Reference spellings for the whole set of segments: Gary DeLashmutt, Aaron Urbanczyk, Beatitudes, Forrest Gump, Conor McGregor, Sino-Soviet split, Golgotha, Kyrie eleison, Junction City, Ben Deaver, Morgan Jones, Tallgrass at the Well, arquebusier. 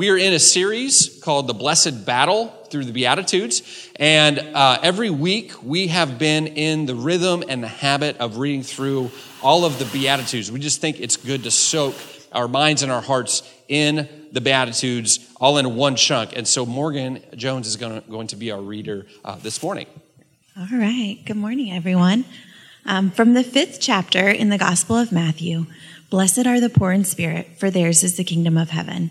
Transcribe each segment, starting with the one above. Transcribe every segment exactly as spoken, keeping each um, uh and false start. We are in a series called The Blessed Battle through the Beatitudes, and uh, every week we have been in the rhythm and the habit of reading through all of the Beatitudes. We just think it's good to soak our minds and our hearts in the Beatitudes all in one chunk. And so Morgan Jones is gonna, going to be our reader uh, this morning. All right. Good morning, everyone. Um, from the fifth chapter in the Gospel of Matthew, blessed are the poor in spirit, for theirs is the kingdom of heaven.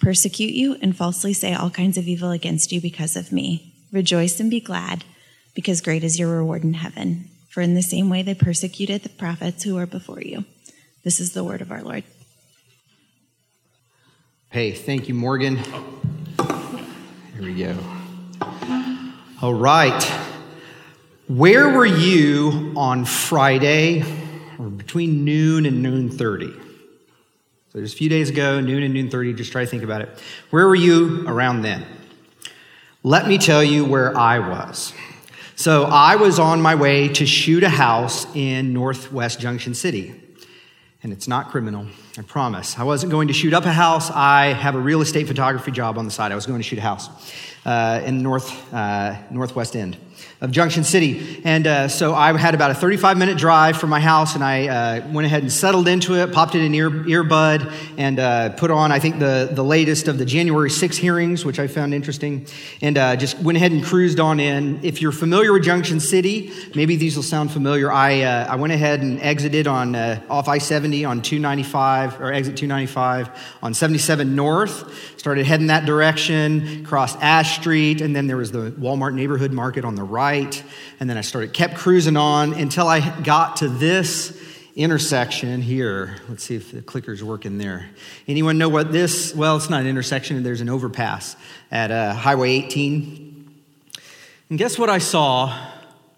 persecute you, and falsely say all kinds of evil against you because of me. Rejoice and be glad, because great is your reward in heaven. For in the same way they persecuted the prophets who were before you. This is the word of our Lord. Hey, thank you, Morgan. Here we go. All right. Where were you on Friday, or between noon and noon thirty? So just a few days ago, noon and noon thirty, just try to think about it. Where were you around then? Let me tell you where I was. So I was on my way to shoot a house in Northwest Junction City. And it's not criminal, I promise. I wasn't going to shoot up a house. I have a real estate photography job on the side. I was going to shoot a house uh, in the north, uh, northwest end of Junction City. And uh, so I had about a thirty-five minute drive from my house, and I uh, went ahead and settled into it, popped in an ear, earbud, and uh, put on, I think, the, the latest of the January sixth hearings, which I found interesting, and uh, just went ahead and cruised on in. If you're familiar with Junction City, maybe these will sound familiar. I uh, I went ahead and exited on uh, off I seventy on two ninety-five, or exit two ninety-five, on seventy-seven North, started heading that direction, crossed Ash Street, and then there was the Walmart Neighborhood Market on the right. Right, and then I started, kept cruising on until I got to this intersection here. Let's see if the clicker's working there. Anyone know what this? Well, it's not an intersection. There's an overpass at uh, Highway eighteen. And guess what I saw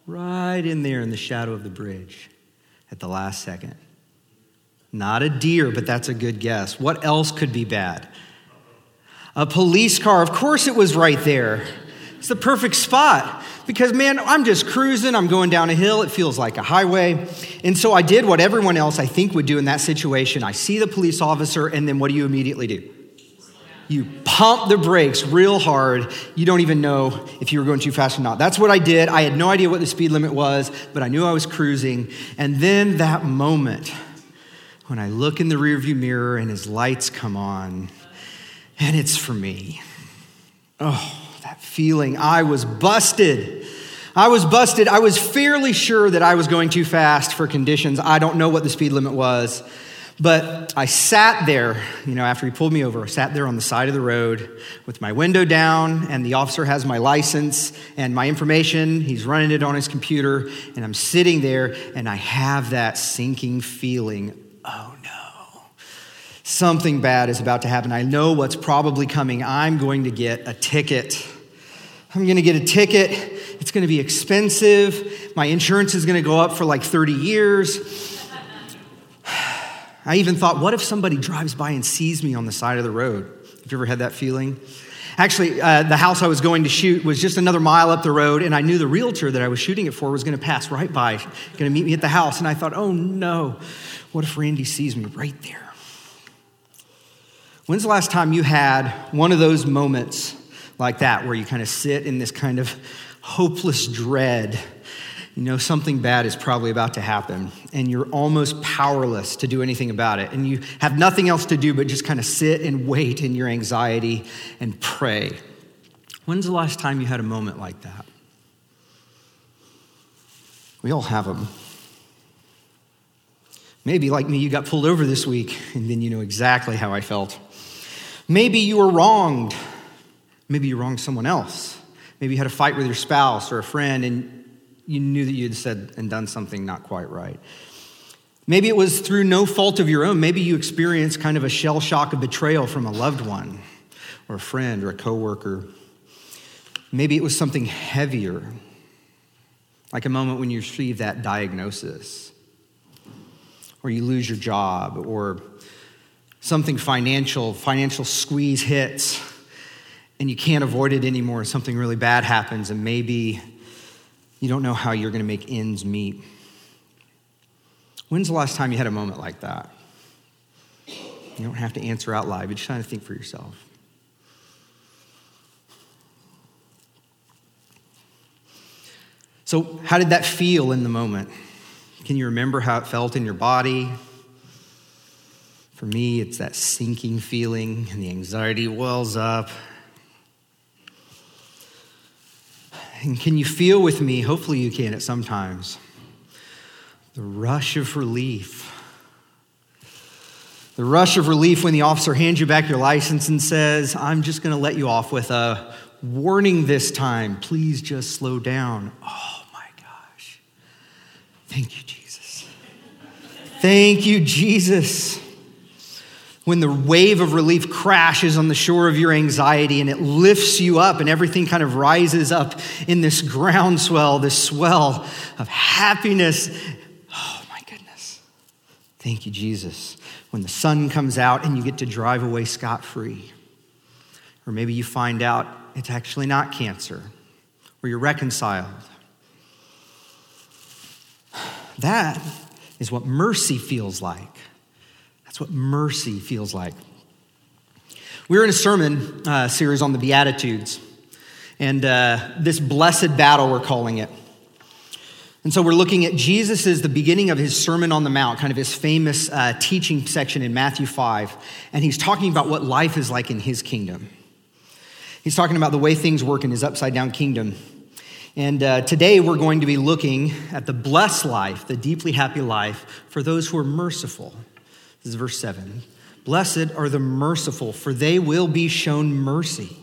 right in there in the shadow of the bridge at the last second? Not a deer, but that's a good guess. What else could be bad? A police car. Of course, it was right there. It's the perfect spot because, man, I'm just cruising. I'm going down a hill. It feels like a highway. And so I did what everyone else I think would do in that situation. I see the police officer, and then what do you immediately do? You pump the brakes real hard. You don't even know if you were going too fast or not. That's what I did. I had no idea what the speed limit was, but I knew I was cruising. And then that moment when I look in the rearview mirror and his lights come on, and it's for me. Oh. That feeling, I was busted. I was busted. I was fairly sure that I was going too fast for conditions. I don't know what the speed limit was, but I sat there, you know, after he pulled me over, I sat there on the side of the road with my window down, and the officer has my license and my information. He's running it on his computer, and I'm sitting there, and I have that sinking feeling, oh no. Something bad is about to happen. I know what's probably coming. I'm going to get a ticket. I'm going to get a ticket. It's going to be expensive. My insurance is going to go up for like thirty years. I even thought, what if somebody drives by and sees me on the side of the road? Have you ever had that feeling? Actually, uh, the house I was going to shoot was just another mile up the road, and I knew the realtor that I was shooting it for was going to pass right by, going to meet me at the house. And I thought, oh no, what if Randy sees me right there? When's the last time you had one of those moments like that where you kind of sit in this kind of hopeless dread? You know, something bad is probably about to happen, and you're almost powerless to do anything about it, and you have nothing else to do but just kind of sit and wait in your anxiety and pray. When's the last time you had a moment like that? We all have them. Maybe, like me, you got pulled over this week, and then you know exactly how I felt. Maybe you were wronged. Maybe you wronged someone else. Maybe you had a fight with your spouse or a friend, and you knew that you had said and done something not quite right. Maybe it was through no fault of your own. Maybe you experienced kind of a shell shock of betrayal from a loved one, or a friend or a coworker. Maybe it was something heavier, like a moment when you receive that diagnosis, or you lose your job, or something financial, financial squeeze hits, and you can't avoid it anymore. Something really bad happens, and maybe you don't know how you're going to make ends meet. When's the last time you had a moment like that? You don't have to answer out loud, but just trying to think for yourself. So how did that feel in the moment? Can you remember how it felt in your body? For me, it's that sinking feeling and the anxiety wells up. And can you feel with me, hopefully you can at some times, the rush of relief. The rush of relief when the officer hands you back your license and says, I'm just going to let you off with a warning this time. Please just slow down. Oh, thank you, Jesus. Thank you, Jesus. When the wave of relief crashes on the shore of your anxiety and it lifts you up and everything kind of rises up in this groundswell, this swell of happiness. Oh my goodness. Thank you, Jesus. When the sun comes out and you get to drive away scot-free. Or maybe you find out it's actually not cancer, or you're reconciled. That is what mercy feels like. That's what mercy feels like. We were in a sermon uh, series on the Beatitudes, and uh, this blessed battle we're calling it. And so we're looking at Jesus as the beginning of his Sermon on the Mount, kind of his famous uh, teaching section in Matthew five, and he's talking about what life is like in his kingdom. He's talking about the way things work in his upside-down kingdom. And uh, today we're going to be looking at the blessed life, the deeply happy life for those who are merciful. This is verse seven. Blessed are the merciful, for they will be shown mercy.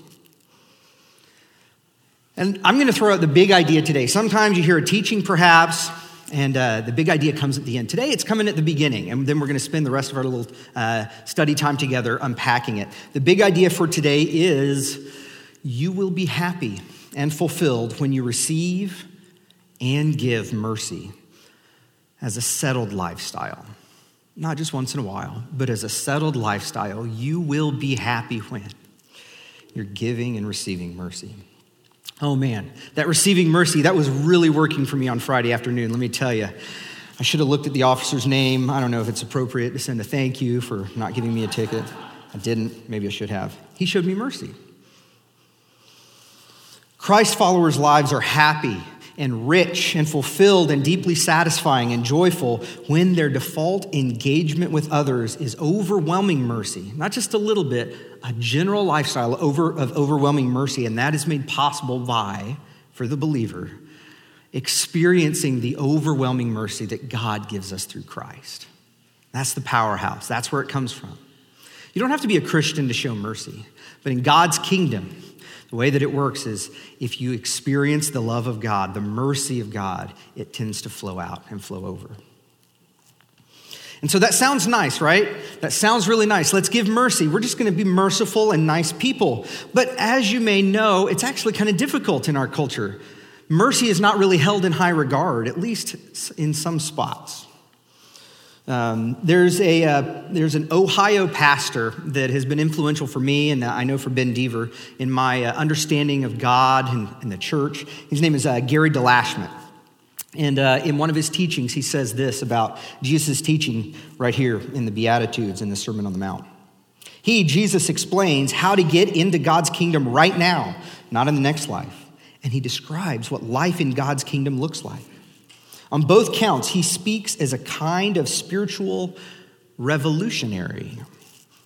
And I'm going to throw out the big idea today. Sometimes you hear a teaching perhaps, and uh, the big idea comes at the end. Today it's coming at the beginning, and then we're going to spend the rest of our little uh, study time together unpacking it. The big idea for today is you will be happy and fulfilled when you receive and give mercy as a settled lifestyle. Not just once in a while, but as a settled lifestyle, you will be happy when you're giving and receiving mercy. Oh man, that receiving mercy, that was really working for me on Friday afternoon, let me tell you. I should have looked at the officer's name. I don't know if it's appropriate to send a thank you for not giving me a ticket. I didn't, maybe I should have. He showed me mercy. Christ followers' lives are happy and rich and fulfilled and deeply satisfying and joyful when their default engagement with others is overwhelming mercy, not just a little bit, a general lifestyle of overwhelming mercy, and that is made possible by, for the believer, experiencing the overwhelming mercy that God gives us through Christ. That's the powerhouse. That's where it comes from. You don't have to be a Christian to show mercy, but in God's kingdom, the way that it works is if you experience the love of God, the mercy of God, it tends to flow out and flow over. And so that sounds nice, right? That sounds really nice. Let's give mercy. We're just going to be merciful and nice people. But as you may know, it's actually kind of difficult in our culture. Mercy is not really held in high regard, at least in some spots. Um, there's a uh, there's an Ohio pastor that has been influential for me, and I know for Ben Deaver, in my uh, understanding of God and, and the church. His name is uh, Gary DeLashmutt. And uh, in one of his teachings, he says this about Jesus' teaching right here in the Beatitudes in the Sermon on the Mount. He, Jesus, explains how to get into God's kingdom right now, not in the next life. And he describes what life in God's kingdom looks like. On both counts, he speaks as a kind of spiritual revolutionary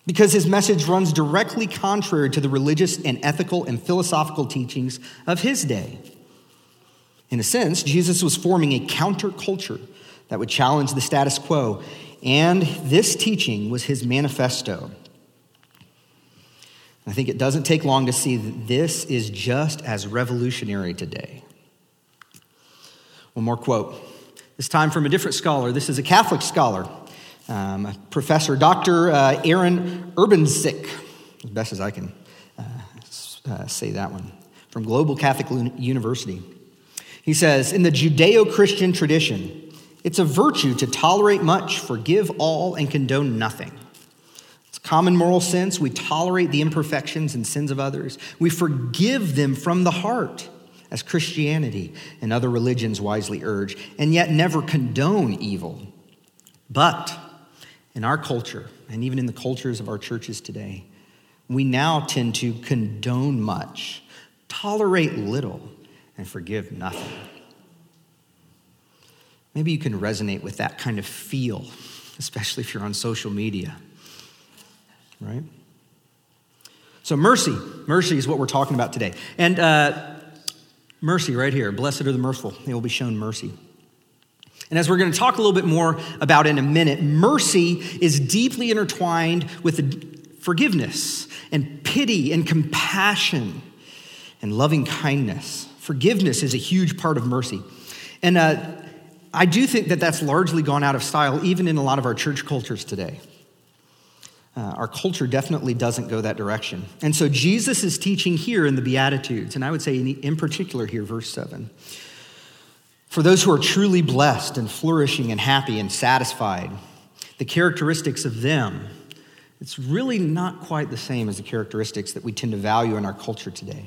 because his message runs directly contrary to the religious and ethical and philosophical teachings of his day. In a sense, Jesus was forming a counterculture that would challenge the status quo, and this teaching was his manifesto. I think it doesn't take long to see that this is just as revolutionary today. One more quote, this time from a different scholar. This is a Catholic scholar, um, Professor Doctor Uh, Aaron Urbanczyk, as best as I can uh, uh, say that one, from Global Catholic University. He says, in the Judeo-Christian tradition, it's a virtue to tolerate much, forgive all, and condone nothing. It's common moral sense. We tolerate the imperfections and sins of others. We forgive them from the heart, as Christianity and other religions wisely urge, and yet never condone evil. But in our culture, and even in the cultures of our churches today, we now tend to condone much, tolerate little, and forgive nothing. Maybe you can resonate with that kind of feel, especially if you're on social media, right? So mercy, mercy is what we're talking about today. And uh, mercy right here, blessed are the merciful, they will be shown mercy. And as we're going to talk a little bit more about in a minute, mercy is deeply intertwined with forgiveness and pity and compassion and loving kindness. Forgiveness is a huge part of mercy. And uh, I do think that that's largely gone out of style, even in a lot of our church cultures today. Uh, our culture definitely doesn't go that direction. And so Jesus is teaching here in the Beatitudes, and I would say in, in particular here, verse seven. For those who are truly blessed and flourishing and happy and satisfied, the characteristics of them, it's really not quite the same as the characteristics that we tend to value in our culture today.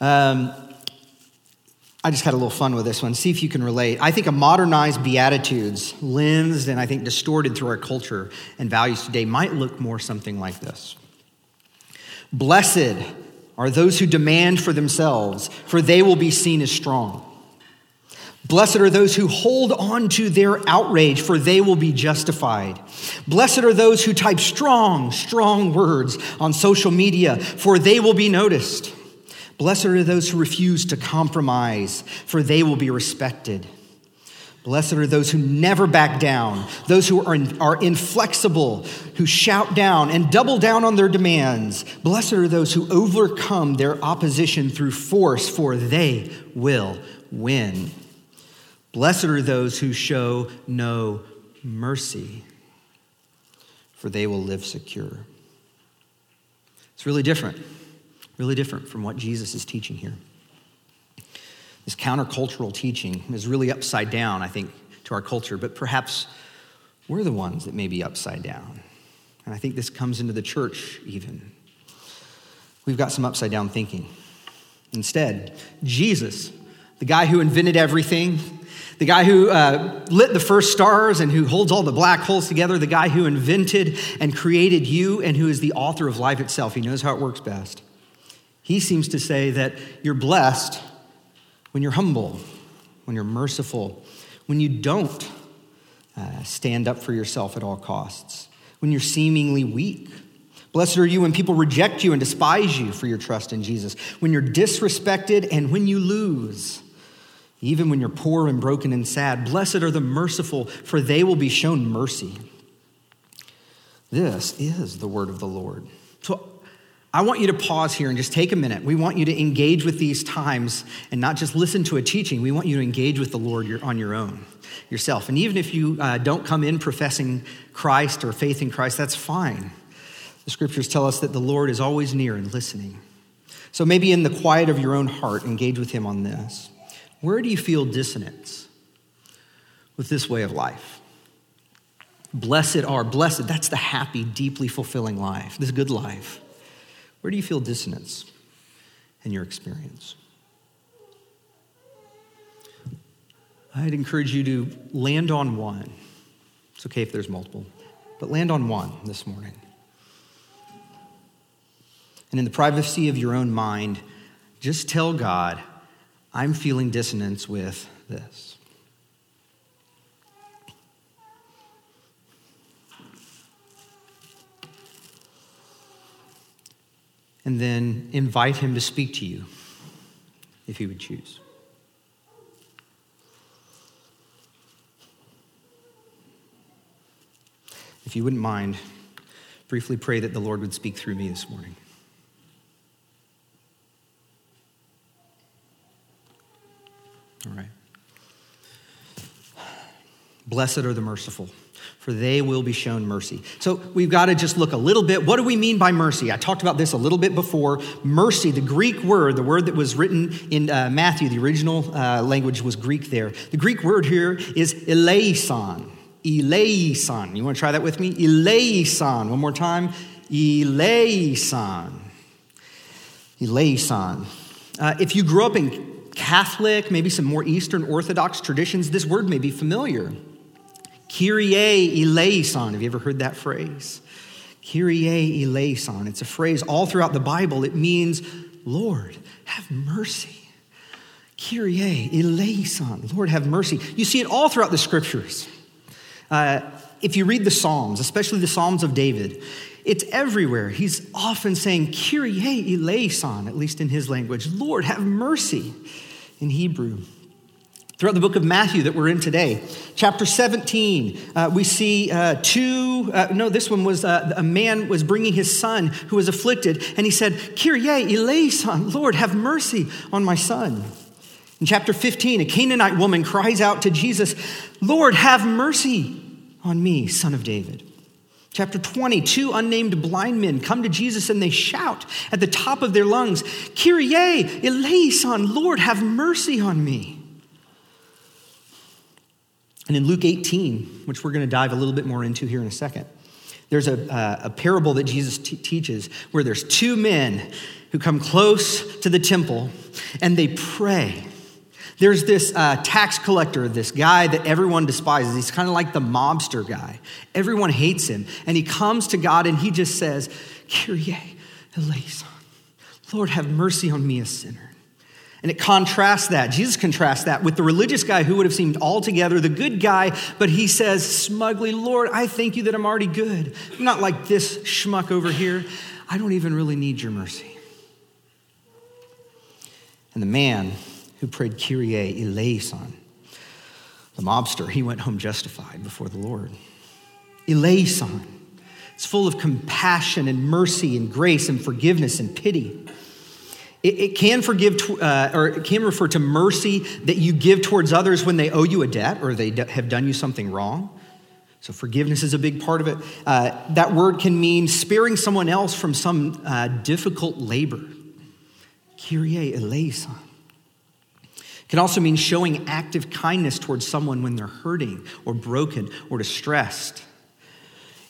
Um, I just had a little fun with this one. See if you can relate. I think a modernized Beatitudes, lensed and I think distorted through our culture and values today, might look more something like this. Blessed are those who demand for themselves, for they will be seen as strong. Blessed are those who hold on to their outrage, for they will be justified. Blessed are those who type strong, strong words on social media, for they will be noticed. Blessed are those who refuse to compromise, for they will be respected. Blessed are those who never back down, those who are, are inflexible, who shout down and double down on their demands. Blessed are those who overcome their opposition through force, for they will win. Blessed are those who show no mercy, for they will live secure. It's really different. Really different from what Jesus is teaching here. This countercultural teaching is really upside down, I think, to our culture, but perhaps we're the ones that may be upside down. And I think this comes into the church even. We've got some upside down thinking. Instead, Jesus, the guy who invented everything, the guy who uh, lit the first stars and who holds all the black holes together, the guy who invented and created you and who is the author of life itself, he knows how it works best. He seems to say that you're blessed when you're humble, when you're merciful, when you don't uh, stand up for yourself at all costs, when you're seemingly weak. Blessed are you when people reject you and despise you for your trust in Jesus, when you're disrespected and when you lose, even when you're poor and broken and sad. Blessed are the merciful, for they will be shown mercy. This is the word of the Lord. So I want you to pause here and just take a minute. We want you to engage with these times and not just listen to a teaching. We want you to engage with the Lord on your own, yourself. And even if you uh, don't come in professing Christ or faith in Christ, that's fine. The scriptures tell us that the Lord is always near and listening. So maybe in the quiet of your own heart, engage with him on this. Where do you feel dissonance with this way of life? Blessed are, blessed, that's the happy, deeply fulfilling life, this good life. Where do you feel dissonance in your experience? I'd encourage you to land on one. It's okay if there's multiple, but land on one this morning. And in the privacy of your own mind, just tell God, I'm feeling dissonance with this. And then invite him to speak to you if he would choose. If you wouldn't mind, briefly pray that the Lord would speak through me this morning. All right. Blessed are the merciful, for they will be shown mercy. So we've got to just look a little bit. What do we mean by mercy? I talked about this a little bit before. Mercy, the Greek word, the word that was written in uh, Matthew, the original uh, language was Greek there. The Greek word here is eleison. Eleison. You want to try that with me? Eleison. One more time. Eleison. Eleison. Uh, if you grew up in Catholic, maybe some more Eastern Orthodox traditions, this word may be familiar. Kyrie eleison. Have you ever heard that phrase? Kyrie eleison. It's a phrase all throughout the Bible. It means, Lord, have mercy. Kyrie eleison. Lord, have mercy. You see it all throughout the scriptures. Uh, if you read the Psalms, especially the Psalms of David, it's everywhere. He's often saying, Kyrie eleison, at least in his language. Lord, have mercy, in Hebrew. Throughout the book of Matthew that we're in today, chapter seventeen, uh, we see uh, two, uh, no, this one was uh, a man was bringing his son who was afflicted, and he said, Kyrie eleison, Lord, have mercy on my son. In chapter fifteen, a Canaanite woman cries out to Jesus, Lord, have mercy on me, son of David. Chapter twenty, two unnamed blind men come to Jesus and they shout at the top of their lungs, Kyrie eleison, Lord, have mercy on me. And in Luke eighteen, which we're going to dive a little bit more into here in a second, there's a, uh, a parable that Jesus t- teaches where there's two men who come close to the temple and they pray. There's this uh, tax collector, this guy that everyone despises. He's kind of like the mobster guy. Everyone hates him. And he comes to God and he just says, Kyrie eleison, Lord, have mercy on me, a sinner. And it contrasts that, Jesus contrasts that with the religious guy who would have seemed altogether the good guy, but he says smugly, Lord, I thank you that I'm already good. I'm not like this schmuck over here. I don't even really need your mercy. And the man who prayed Kyrie eleison, the mobster, he went home justified before the Lord. Eleison. It's full of compassion and mercy and grace and forgiveness and pity. It, it can forgive, uh, or it can refer to mercy that you give towards others when they owe you a debt or they d- have done you something wrong. So forgiveness is a big part of it. Uh, that word can mean sparing someone else from some uh, difficult labor. Kyrie eleison. It can also mean showing active kindness towards someone when they're hurting or broken or distressed.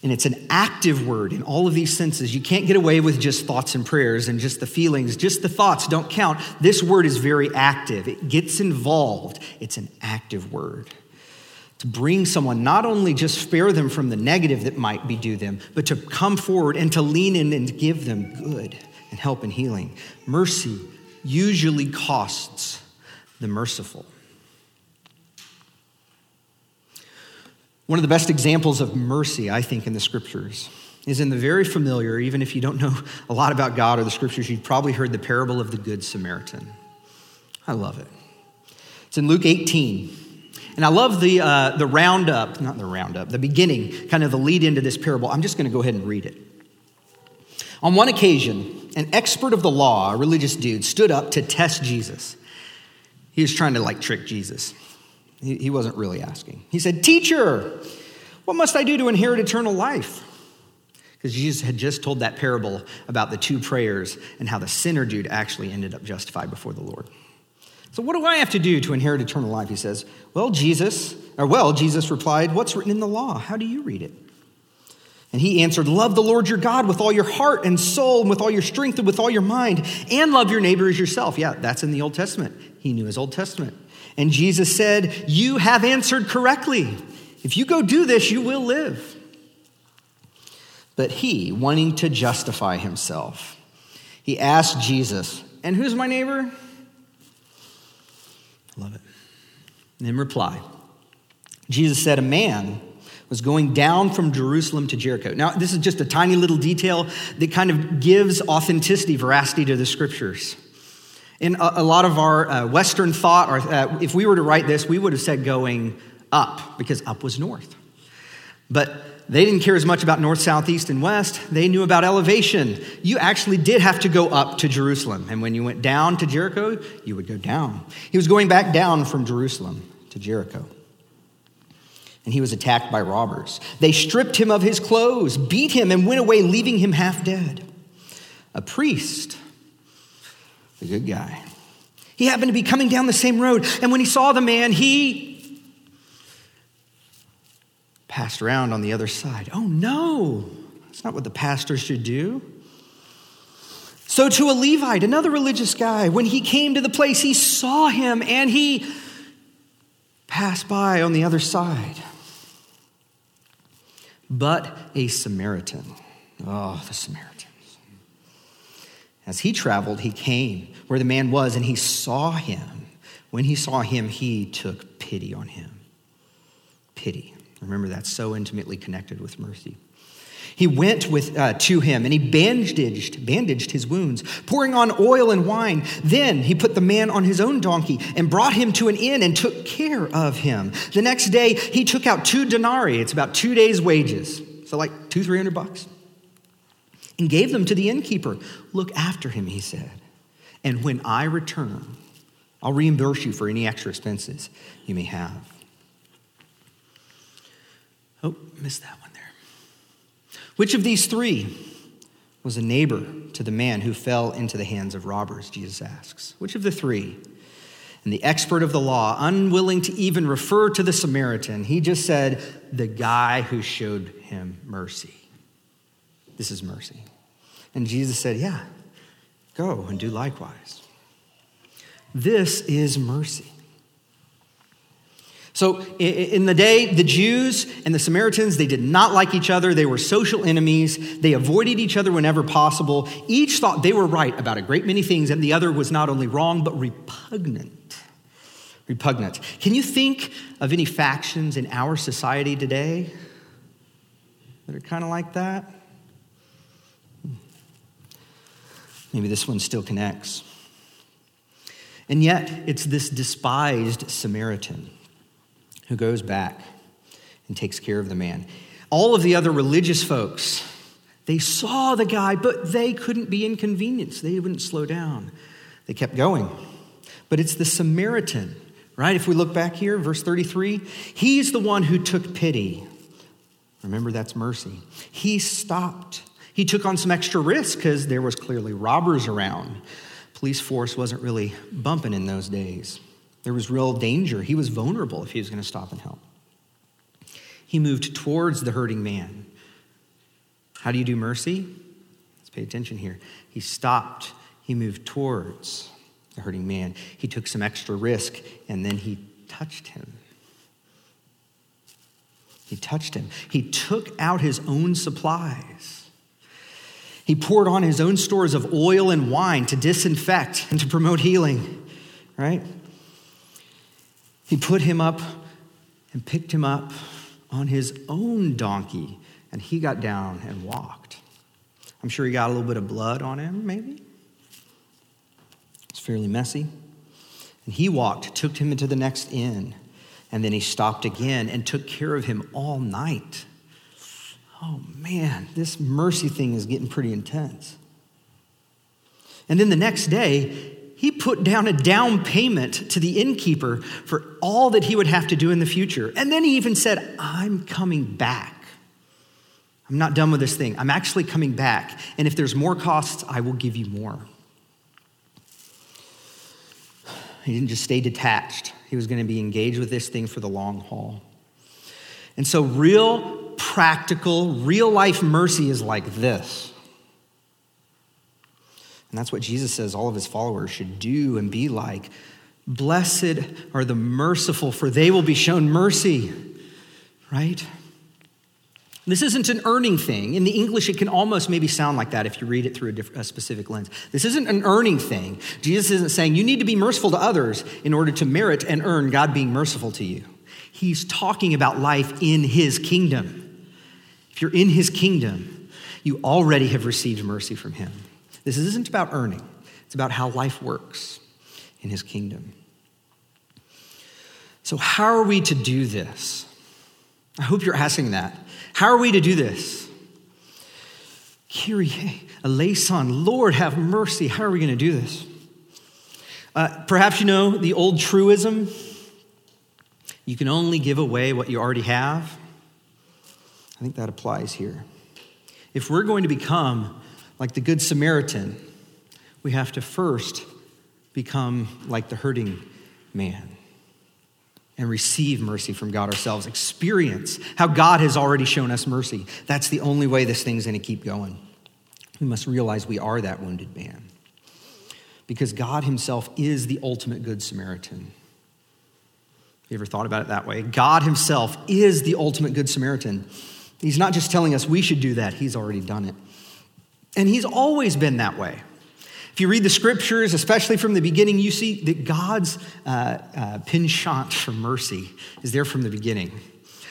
And it's an active word in all of these senses. You can't get away with just thoughts and prayers and just the feelings. Just the thoughts don't count. This word is very active. It gets involved. It's an active word. To bring someone, not only just spare them from the negative that might be due them, but to come forward and to lean in and give them good and help and healing. Mercy usually costs the merciful. One of the best examples of mercy, I think, in the scriptures is in the very familiar, even if you don't know a lot about God or the scriptures, you've probably heard the parable of the Good Samaritan. I love it. It's in Luke eighteen. And I love the uh, the roundup, not the roundup, the beginning, kind of the lead into this parable. I'm just going to go ahead and read it. On one occasion, an expert of the law, a religious dude, stood up to test Jesus. He was trying to like trick Jesus. He wasn't really asking. He said, Teacher, what must I do to inherit eternal life? Because Jesus had just told that parable about the two prayers and how the sinner dude actually ended up justified before the Lord. So what do I have to do to inherit eternal life? He says, well, Jesus, or well, Jesus replied, what's written in the law? How do you read it? And he answered, love the Lord your God with all your heart and soul and with all your strength and with all your mind, and love your neighbor as yourself. Yeah, that's in the Old Testament. He knew his Old Testament. And Jesus said, you have answered correctly. If you go do this, you will live. But he, wanting to justify himself, he asked Jesus, and who's my neighbor? I love it. And in reply, Jesus said, a man was going down from Jerusalem to Jericho. Now, this is just a tiny little detail that kind of gives authenticity, veracity to the scriptures. In a, a lot of our uh, Western thought, or, uh, if we were to write this, we would have said going up, because up was north. But they didn't care as much about north, south, east, and west. They knew about elevation. You actually did have to go up to Jerusalem. And when you went down to Jericho, you would go down. He was going back down from Jerusalem to Jericho. and he was attacked by robbers. They stripped him of his clothes, beat him, and went away, leaving him half dead. A priest, the good guy, he happened to be coming down the same road, and when he saw the man, he passed around on the other side. Oh no, that's not what the pastor should do. So to a Levite, another religious guy, when he came to the place, he saw him and he passed by on the other side. But a Samaritan, oh, the Samaritans. As he traveled, he came where the man was and he saw him. When he saw him, he took pity on him. Pity. Remember, that's so intimately connected with mercy. He went with uh, to him and he bandaged, bandaged his wounds, pouring on oil and wine. Then he put the man on his own donkey and brought him to an inn and took care of him. The next day, he took out two denarii. It's about two days' wages. So like two, three hundred bucks. And gave them to the innkeeper. Look after him, he said. And when I return, I'll reimburse you for any extra expenses you may have. Oh, missed that one. Which of these three was a neighbor to the man who fell into the hands of robbers, Jesus asks. Which of the three? And the expert of the law, unwilling to even refer to the Samaritan, he just said, the guy who showed him mercy. This is mercy. And Jesus said, yeah, go and do likewise. This is mercy. So in the day, the Jews and the Samaritans, they did not like each other. They were social enemies. They avoided each other whenever possible. Each thought they were right about a great many things, and the other was not only wrong, but repugnant. Repugnant. Can you think of any factions in our society today that are kind of like that? Maybe this one still connects. And yet, it's this despised Samaritan who goes back and takes care of the man. All of the other religious folks, they saw the guy, but they couldn't be inconvenienced. They wouldn't slow down. They kept going. But it's the Samaritan, right? If we look back here, verse thirty-three, he's the one who took pity. Remember, that's mercy. He stopped. He took on some extra risk because there was clearly robbers around. Police force wasn't really bumping in those days. There was real danger. He was vulnerable if he was going to stop and help. He moved towards the hurting man. How do you do mercy? Let's pay attention here. He stopped. He moved towards the hurting man. He took some extra risk, and then he touched him. He touched him. He took out his own supplies. He poured on his own stores of oil and wine to disinfect and to promote healing, right? He put him up and picked him up on his own donkey, and he got down and walked. I'm sure he got a little bit of blood on him, maybe. It's fairly messy. And he walked, took him into the next inn, and then he stopped again and took care of him all night. Oh, man, this mercy thing is getting pretty intense. And then the next day, he put down a down payment to the innkeeper for all that he would have to do in the future. And then he even said, I'm coming back. I'm not done with this thing. I'm actually coming back. And if there's more costs, I will give you more. He didn't just stay detached. He was going to be engaged with this thing for the long haul. And so real, practical, real-life mercy is like this. And that's what Jesus says all of his followers should do and be like. Blessed are the merciful, for they will be shown mercy, right? This isn't an earning thing. In the English, it can almost maybe sound like that if you read it through a, diff- a specific lens. This isn't an earning thing. Jesus isn't saying you need to be merciful to others in order to merit and earn God being merciful to you. He's talking about life in his kingdom. If you're in his kingdom, you already have received mercy from him. This isn't about earning. It's about how life works in his kingdom. So how are we to do this? I hope you're asking that. How are we to do this? Kyrie eleison, Lord have mercy. How are we going to do this? Uh, perhaps you know the old truism. You can only give away what you already have. I think that applies here. If we're going to become like the Good Samaritan, we have to first become like the hurting man and receive mercy from God ourselves. Experience how God has already shown us mercy. That's the only way this thing's going to keep going. We must realize we are that wounded man, because God himself is the ultimate Good Samaritan. You ever thought about it that way? God himself is the ultimate Good Samaritan. He's not just telling us we should do that. He's already done it. And he's always been that way. If you read the scriptures, especially from the beginning, you see that God's uh, uh, penchant for mercy is there from the beginning.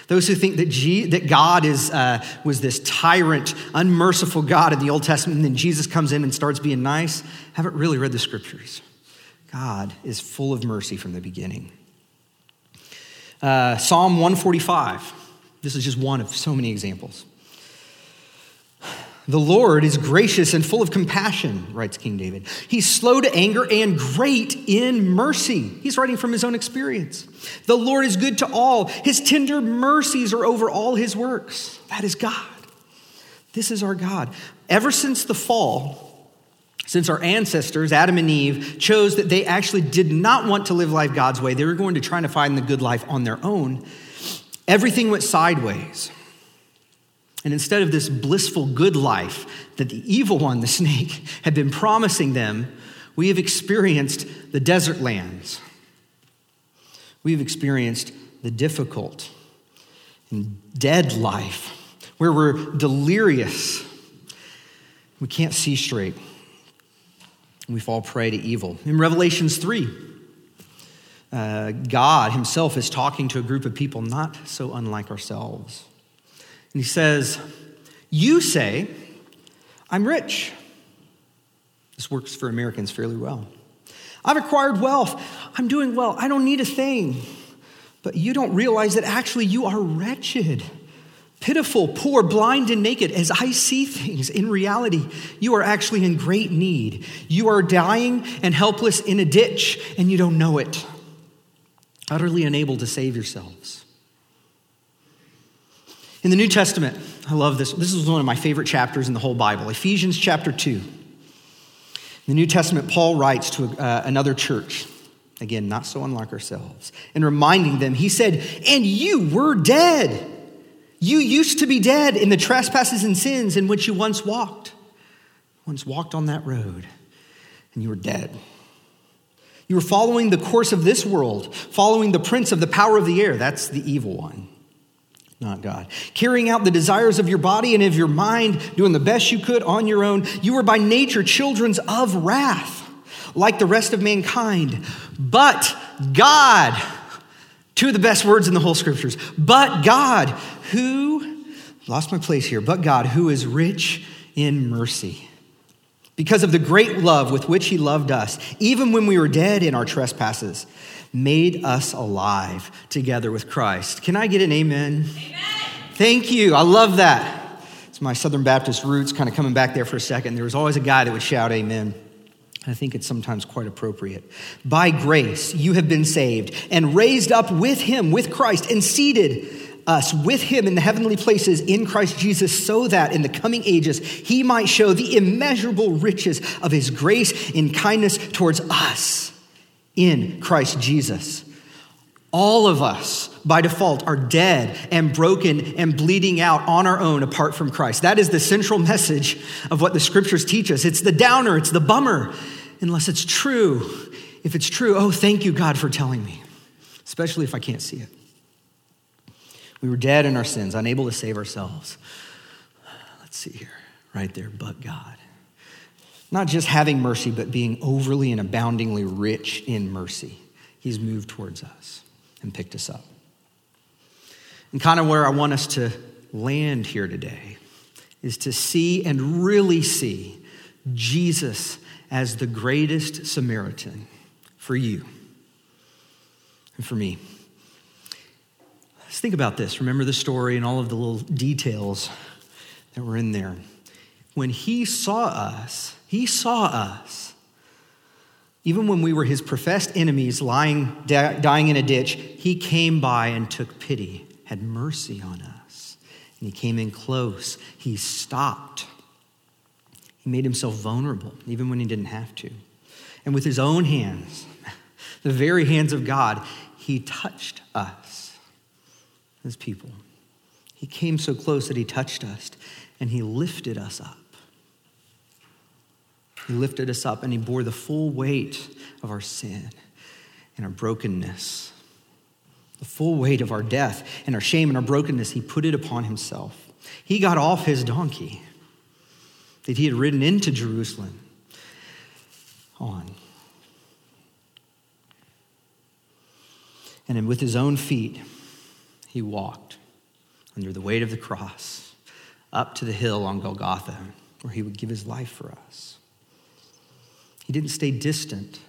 Those who think that, G, that God is uh, was this tyrant, unmerciful God in the Old Testament, and then Jesus comes in and starts being nice, haven't really read the scriptures. God is full of mercy from the beginning. Uh, Psalm one forty-five. This is just one of so many examples. The Lord is gracious and full of compassion, writes King David. He's slow to anger and great in mercy. He's writing from his own experience. The Lord is good to all. His tender mercies are over all his works. That is God. This is our God. Ever since the fall, since our ancestors, Adam and Eve, chose that they actually did not want to live life God's way, they were going to try to find the good life on their own, everything went sideways. And instead of this blissful good life that the evil one, the snake, had been promising them, we have experienced the desert lands. We have experienced the difficult and dead life where we're delirious. We can't see straight. We fall prey to evil. In Revelations three, uh, God himself is talking to a group of people not so unlike ourselves. And he says, you say, I'm rich. This works for Americans fairly well. I've acquired wealth. I'm doing well. I don't need a thing. But you don't realize that actually you are wretched, pitiful, poor, blind, and naked. As I see things in reality, you are actually in great need. You are dying and helpless in a ditch, and you don't know it. Utterly unable to save yourselves. In the New Testament, I love this. This is one of my favorite chapters in the whole Bible, Ephesians chapter two. In the New Testament, Paul writes to uh, another church, again, not so unlike ourselves, and reminding them, he said, and you were dead. You used to be dead in the trespasses and sins in which you once walked. Once walked on that road, and you were dead. You were following the course of this world, following the prince of the power of the air. That's the evil one. Not God. Carrying out the desires of your body and of your mind, doing the best you could on your own. You were by nature children of wrath, like the rest of mankind. But God, two of the best words in the whole scriptures, but God who, lost my place here, but God who is rich in mercy, because of the great love with which he loved us, even when we were dead in our trespasses, made us alive together with Christ. Can I get an amen? Amen. Thank you. I love that. It's my Southern Baptist roots kind of coming back there for a second. There was always a guy that would shout amen. I think it's sometimes quite appropriate. By grace, you have been saved and raised up with him, with Christ, and seated us with him in the heavenly places in Christ Jesus, so that in the coming ages, he might show the immeasurable riches of his grace in kindness towards us. In Christ Jesus, all of us by default are dead and broken and bleeding out on our own apart from Christ. That is the central message of what the scriptures teach us. It's the downer, it's the bummer, unless it's true. If it's true, oh, thank you, God, for telling me, especially if I can't see it. We were dead in our sins, unable to save ourselves. Let's see here, right there, but God. Not just having mercy, but being overly and aboundingly rich in mercy. He's moved towards us and picked us up. And kind of where I want us to land here today is to see and really see Jesus as the greatest Samaritan for you and for me. Let's think about this. Remember the story and all of the little details that were in there. When he saw us, he saw us Even when we were his professed enemies, lying, di- dying in a ditch, he came by and took pity, had mercy on us. And he came in close. He stopped. He made himself vulnerable, even when he didn't have to. And with his own hands, the very hands of God, he touched us, his people. He came so close that he touched us, and he lifted us up. He lifted us up, and he bore the full weight of our sin and our brokenness, the full weight of our death and our shame and our brokenness. He put it upon himself. He got off his donkey that he had ridden into Jerusalem on. And then with his own feet, he walked under the weight of the cross up to the hill on Golgotha, where he would give his life for us. He didn't stay distant.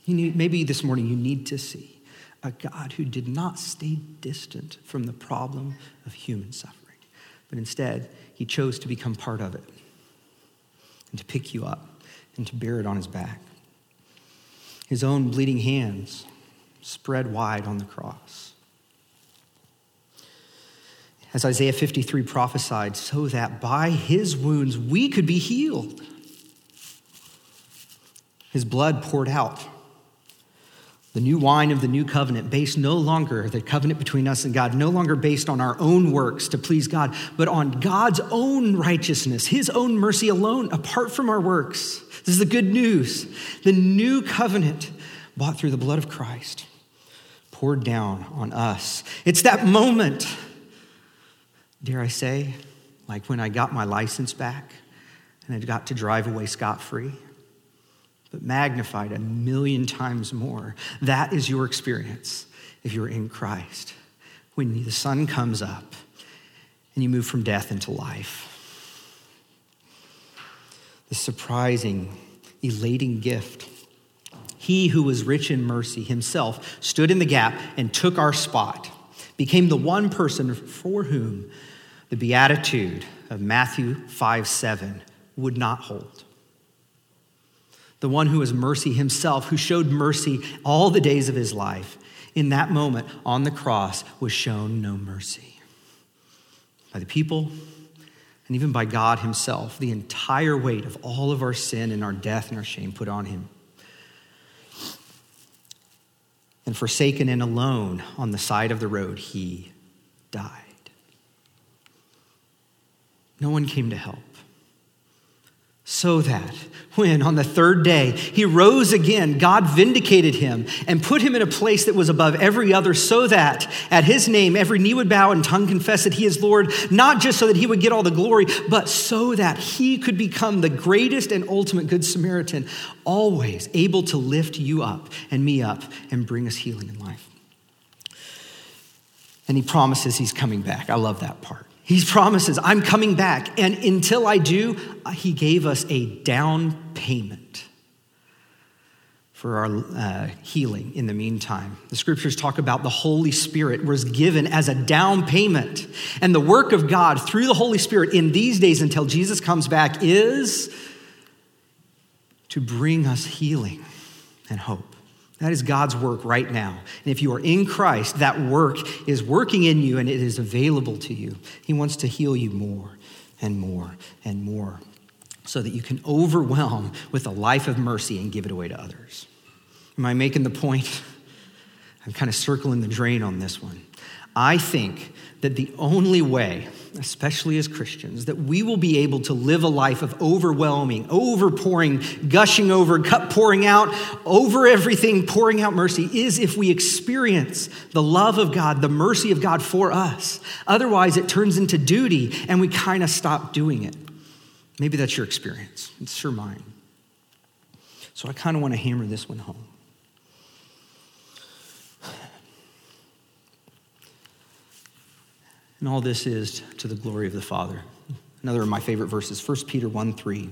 He knew, maybe this morning you need to see a God who did not stay distant from the problem of human suffering, but instead he chose to become part of it and to pick you up and to bear it on his back. His own bleeding hands spread wide on the cross. As Isaiah fifty-three prophesied, so that by his wounds we could be healed. His blood poured out. The new wine of the new covenant, based no longer, the covenant between us and God, no longer based on our own works to please God, but on God's own righteousness, his own mercy alone, apart from our works. This is the good news. The new covenant bought through the blood of Christ, poured down on us. It's that moment, dare I say, like when I got my license back and I got to drive away scot-free, but magnified a million times more. That is your experience if you're in Christ. When the sun comes up and you move from death into life. The surprising, elating gift. He who was rich in mercy himself stood in the gap and took our spot, became the one person for whom the beatitude of Matthew five seven would not hold. The one who was mercy himself, who showed mercy all the days of his life, in that moment on the cross was shown no mercy by the people and even by God himself. The entire weight of all of our sin and our death and our shame put on him. And forsaken and alone on the side of the road, he died. No one came to help. So that when on the third day he rose again, God vindicated him and put him in a place that was above every other, so that at his name every knee would bow and tongue confess that he is Lord, not just so that he would get all the glory, but so that he could become the greatest and ultimate Good Samaritan, always able to lift you up and me up and bring us healing in life. And he promises he's coming back. I love that part. He promises, I'm coming back. And until I do, he gave us a down payment for our uh, healing in the meantime. The scriptures talk about the Holy Spirit was given as a down payment. And the work of God through the Holy Spirit in these days until Jesus comes back is to bring us healing and hope. That is God's work right now. And if you are in Christ, that work is working in you and it is available to you. He wants to heal you more and more and more so that you can overwhelm with a life of mercy and give it away to others. Am I making the point? I'm kind of circling the drain on this one. I think that the only way, especially as Christians, that we will be able to live a life of overwhelming, overpouring, gushing over, cup pouring out, over everything, pouring out mercy, is if we experience the love of God, the mercy of God for us. Otherwise, it turns into duty and we kind of stop doing it. Maybe that's your experience. It's sure mine. So I kind of want to hammer this one home. And all this is to the glory of the Father. Another of my favorite verses, First Peter one three.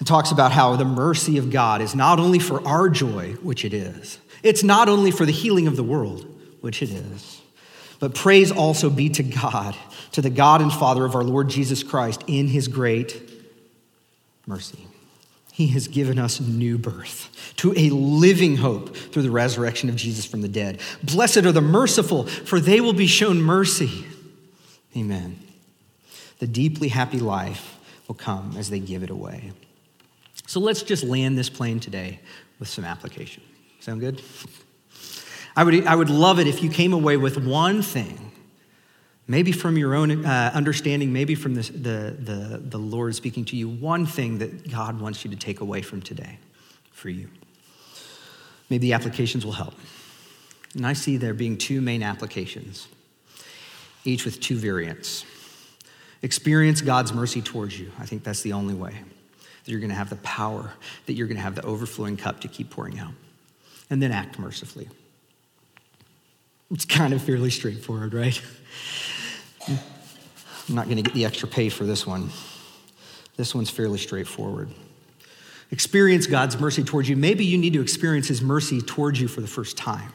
It talks about how the mercy of God is not only for our joy, which it is. It's not only for the healing of the world, which it is. But praise also be to God, to the God and Father of our Lord Jesus Christ in his great mercy. He has given us new birth to a living hope through the resurrection of Jesus from the dead. Blessed are the merciful, for they will be shown mercy. Amen. The deeply happy life will come as they give it away. So let's just land this plane today with some application. Sound good? I would I would love it if you came away with one thing, maybe from your own uh, understanding, maybe from this, the, the, the Lord speaking to you, one thing that God wants you to take away from today for you. Maybe the applications will help. And I see there being two main applications, each with two variants. Experience God's mercy towards you. I think that's the only way that you're gonna have the power, that you're gonna have the overflowing cup to keep pouring out. And then act mercifully. It's kind of fairly straightforward, right? I'm not gonna get the extra pay for this one. This one's fairly straightforward. Experience God's mercy towards you. Maybe you need to experience his mercy towards you for the first time.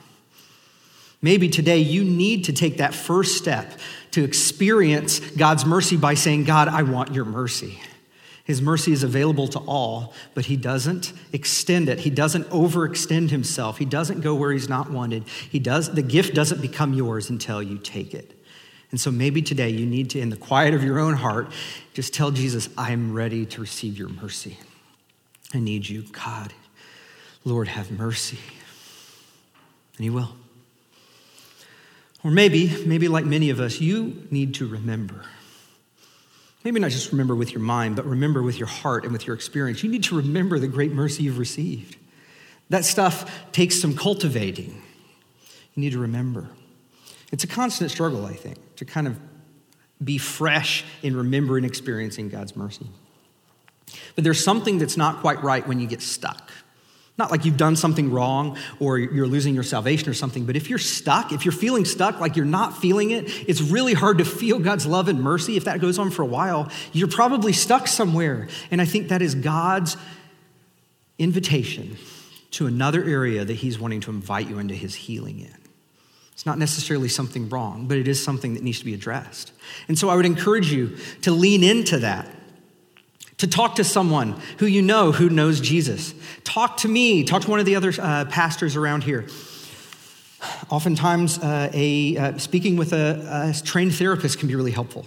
Maybe today you need to take that first step to experience God's mercy by saying, God, I want your mercy. His mercy is available to all, but he doesn't extend it. He doesn't overextend himself. He doesn't go where he's not wanted. He does. The gift doesn't become yours until you take it. And so maybe today you need to, in the quiet of your own heart, just tell Jesus, I'm ready to receive your mercy. I need you, God. Lord, have mercy. And he will. Or maybe, maybe like many of us, you need to remember. Maybe not just remember with your mind, but remember with your heart and with your experience. You need to remember the great mercy you've received. That stuff takes some cultivating. You need to remember. It's a constant struggle, I think, to kind of be fresh in remembering and experiencing God's mercy. But there's something that's not quite right when you get stuck. Not like you've done something wrong or you're losing your salvation or something, but if you're stuck, if you're feeling stuck, like you're not feeling it, it's really hard to feel God's love and mercy. If that goes on for a while, you're probably stuck somewhere. And I think that is God's invitation to another area that he's wanting to invite you into his healing in. It's not necessarily something wrong, but it is something that needs to be addressed. And so I would encourage you to lean into that. To talk to someone who you know who knows Jesus. Talk to me. Talk to one of the other uh, pastors around here. Oftentimes, uh, a uh, speaking with a, a trained therapist can be really helpful.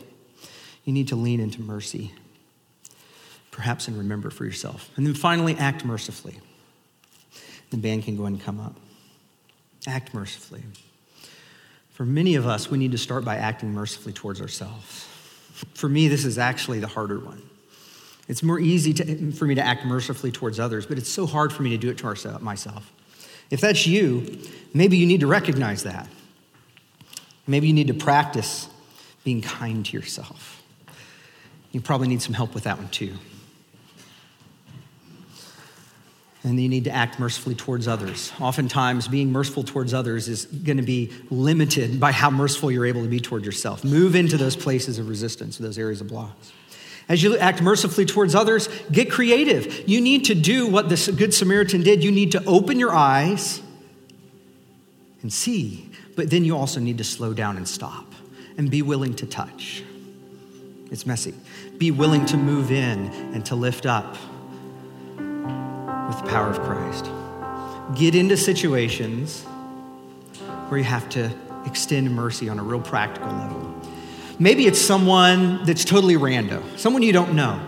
You need to lean into mercy, perhaps, and remember for yourself. And then finally, act mercifully. The band can go ahead and come up. Act mercifully. For many of us, we need to start by acting mercifully towards ourselves. For me, this is actually the harder one. It's more easy to, for me to act mercifully towards others, but it's so hard for me to do it to ourself, myself. If that's you, maybe you need to recognize that. Maybe you need to practice being kind to yourself. You probably need some help with that one too. And you need to act mercifully towards others. Oftentimes, being merciful towards others is gonna be limited by how merciful you're able to be toward yourself. Move into those places of resistance, those areas of blocks. As you act mercifully towards others, get creative. You need to do what the Good Samaritan did. You need to open your eyes and see, but then you also need to slow down and stop and be willing to touch. It's messy. Be willing to move in and to lift up with the power of Christ. Get into situations where you have to extend mercy on a real practical level. Maybe it's someone that's totally rando, someone you don't know.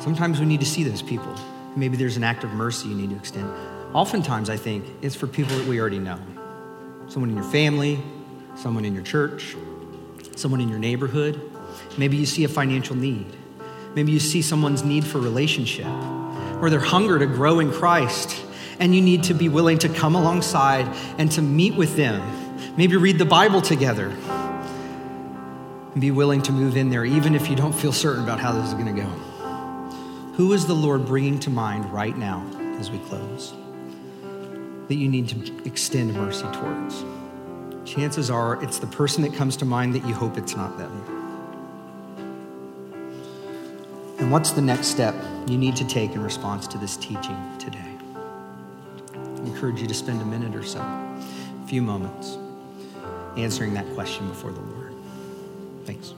Sometimes we need to see those people. Maybe there's an act of mercy you need to extend. Oftentimes, I think, it's for people that we already know. Someone in your family, someone in your church, someone in your neighborhood. Maybe you see a financial need. Maybe you see someone's need for relationship or their hunger to grow in Christ, and you need to be willing to come alongside and to meet with them. Maybe read the Bible together. And be willing to move in there, even if you don't feel certain about how this is gonna go. Who is the Lord bringing to mind right now as we close that you need to extend mercy towards? Chances are it's the person that comes to mind that you hope it's not them. And what's the next step you need to take in response to this teaching today? I encourage you to spend a minute or so, a few moments, answering that question before the Lord. Thanks.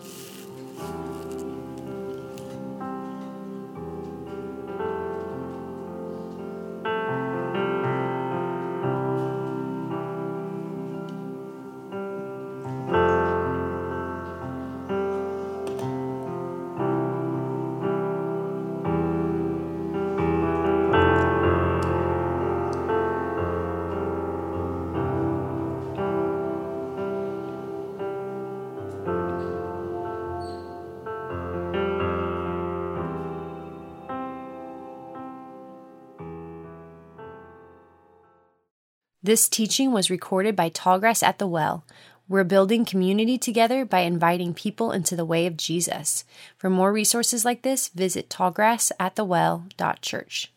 This teaching was recorded by Tallgrass at the Well. We're building community together by inviting people into the way of Jesus. For more resources like this, visit tallgrass at the well dot church.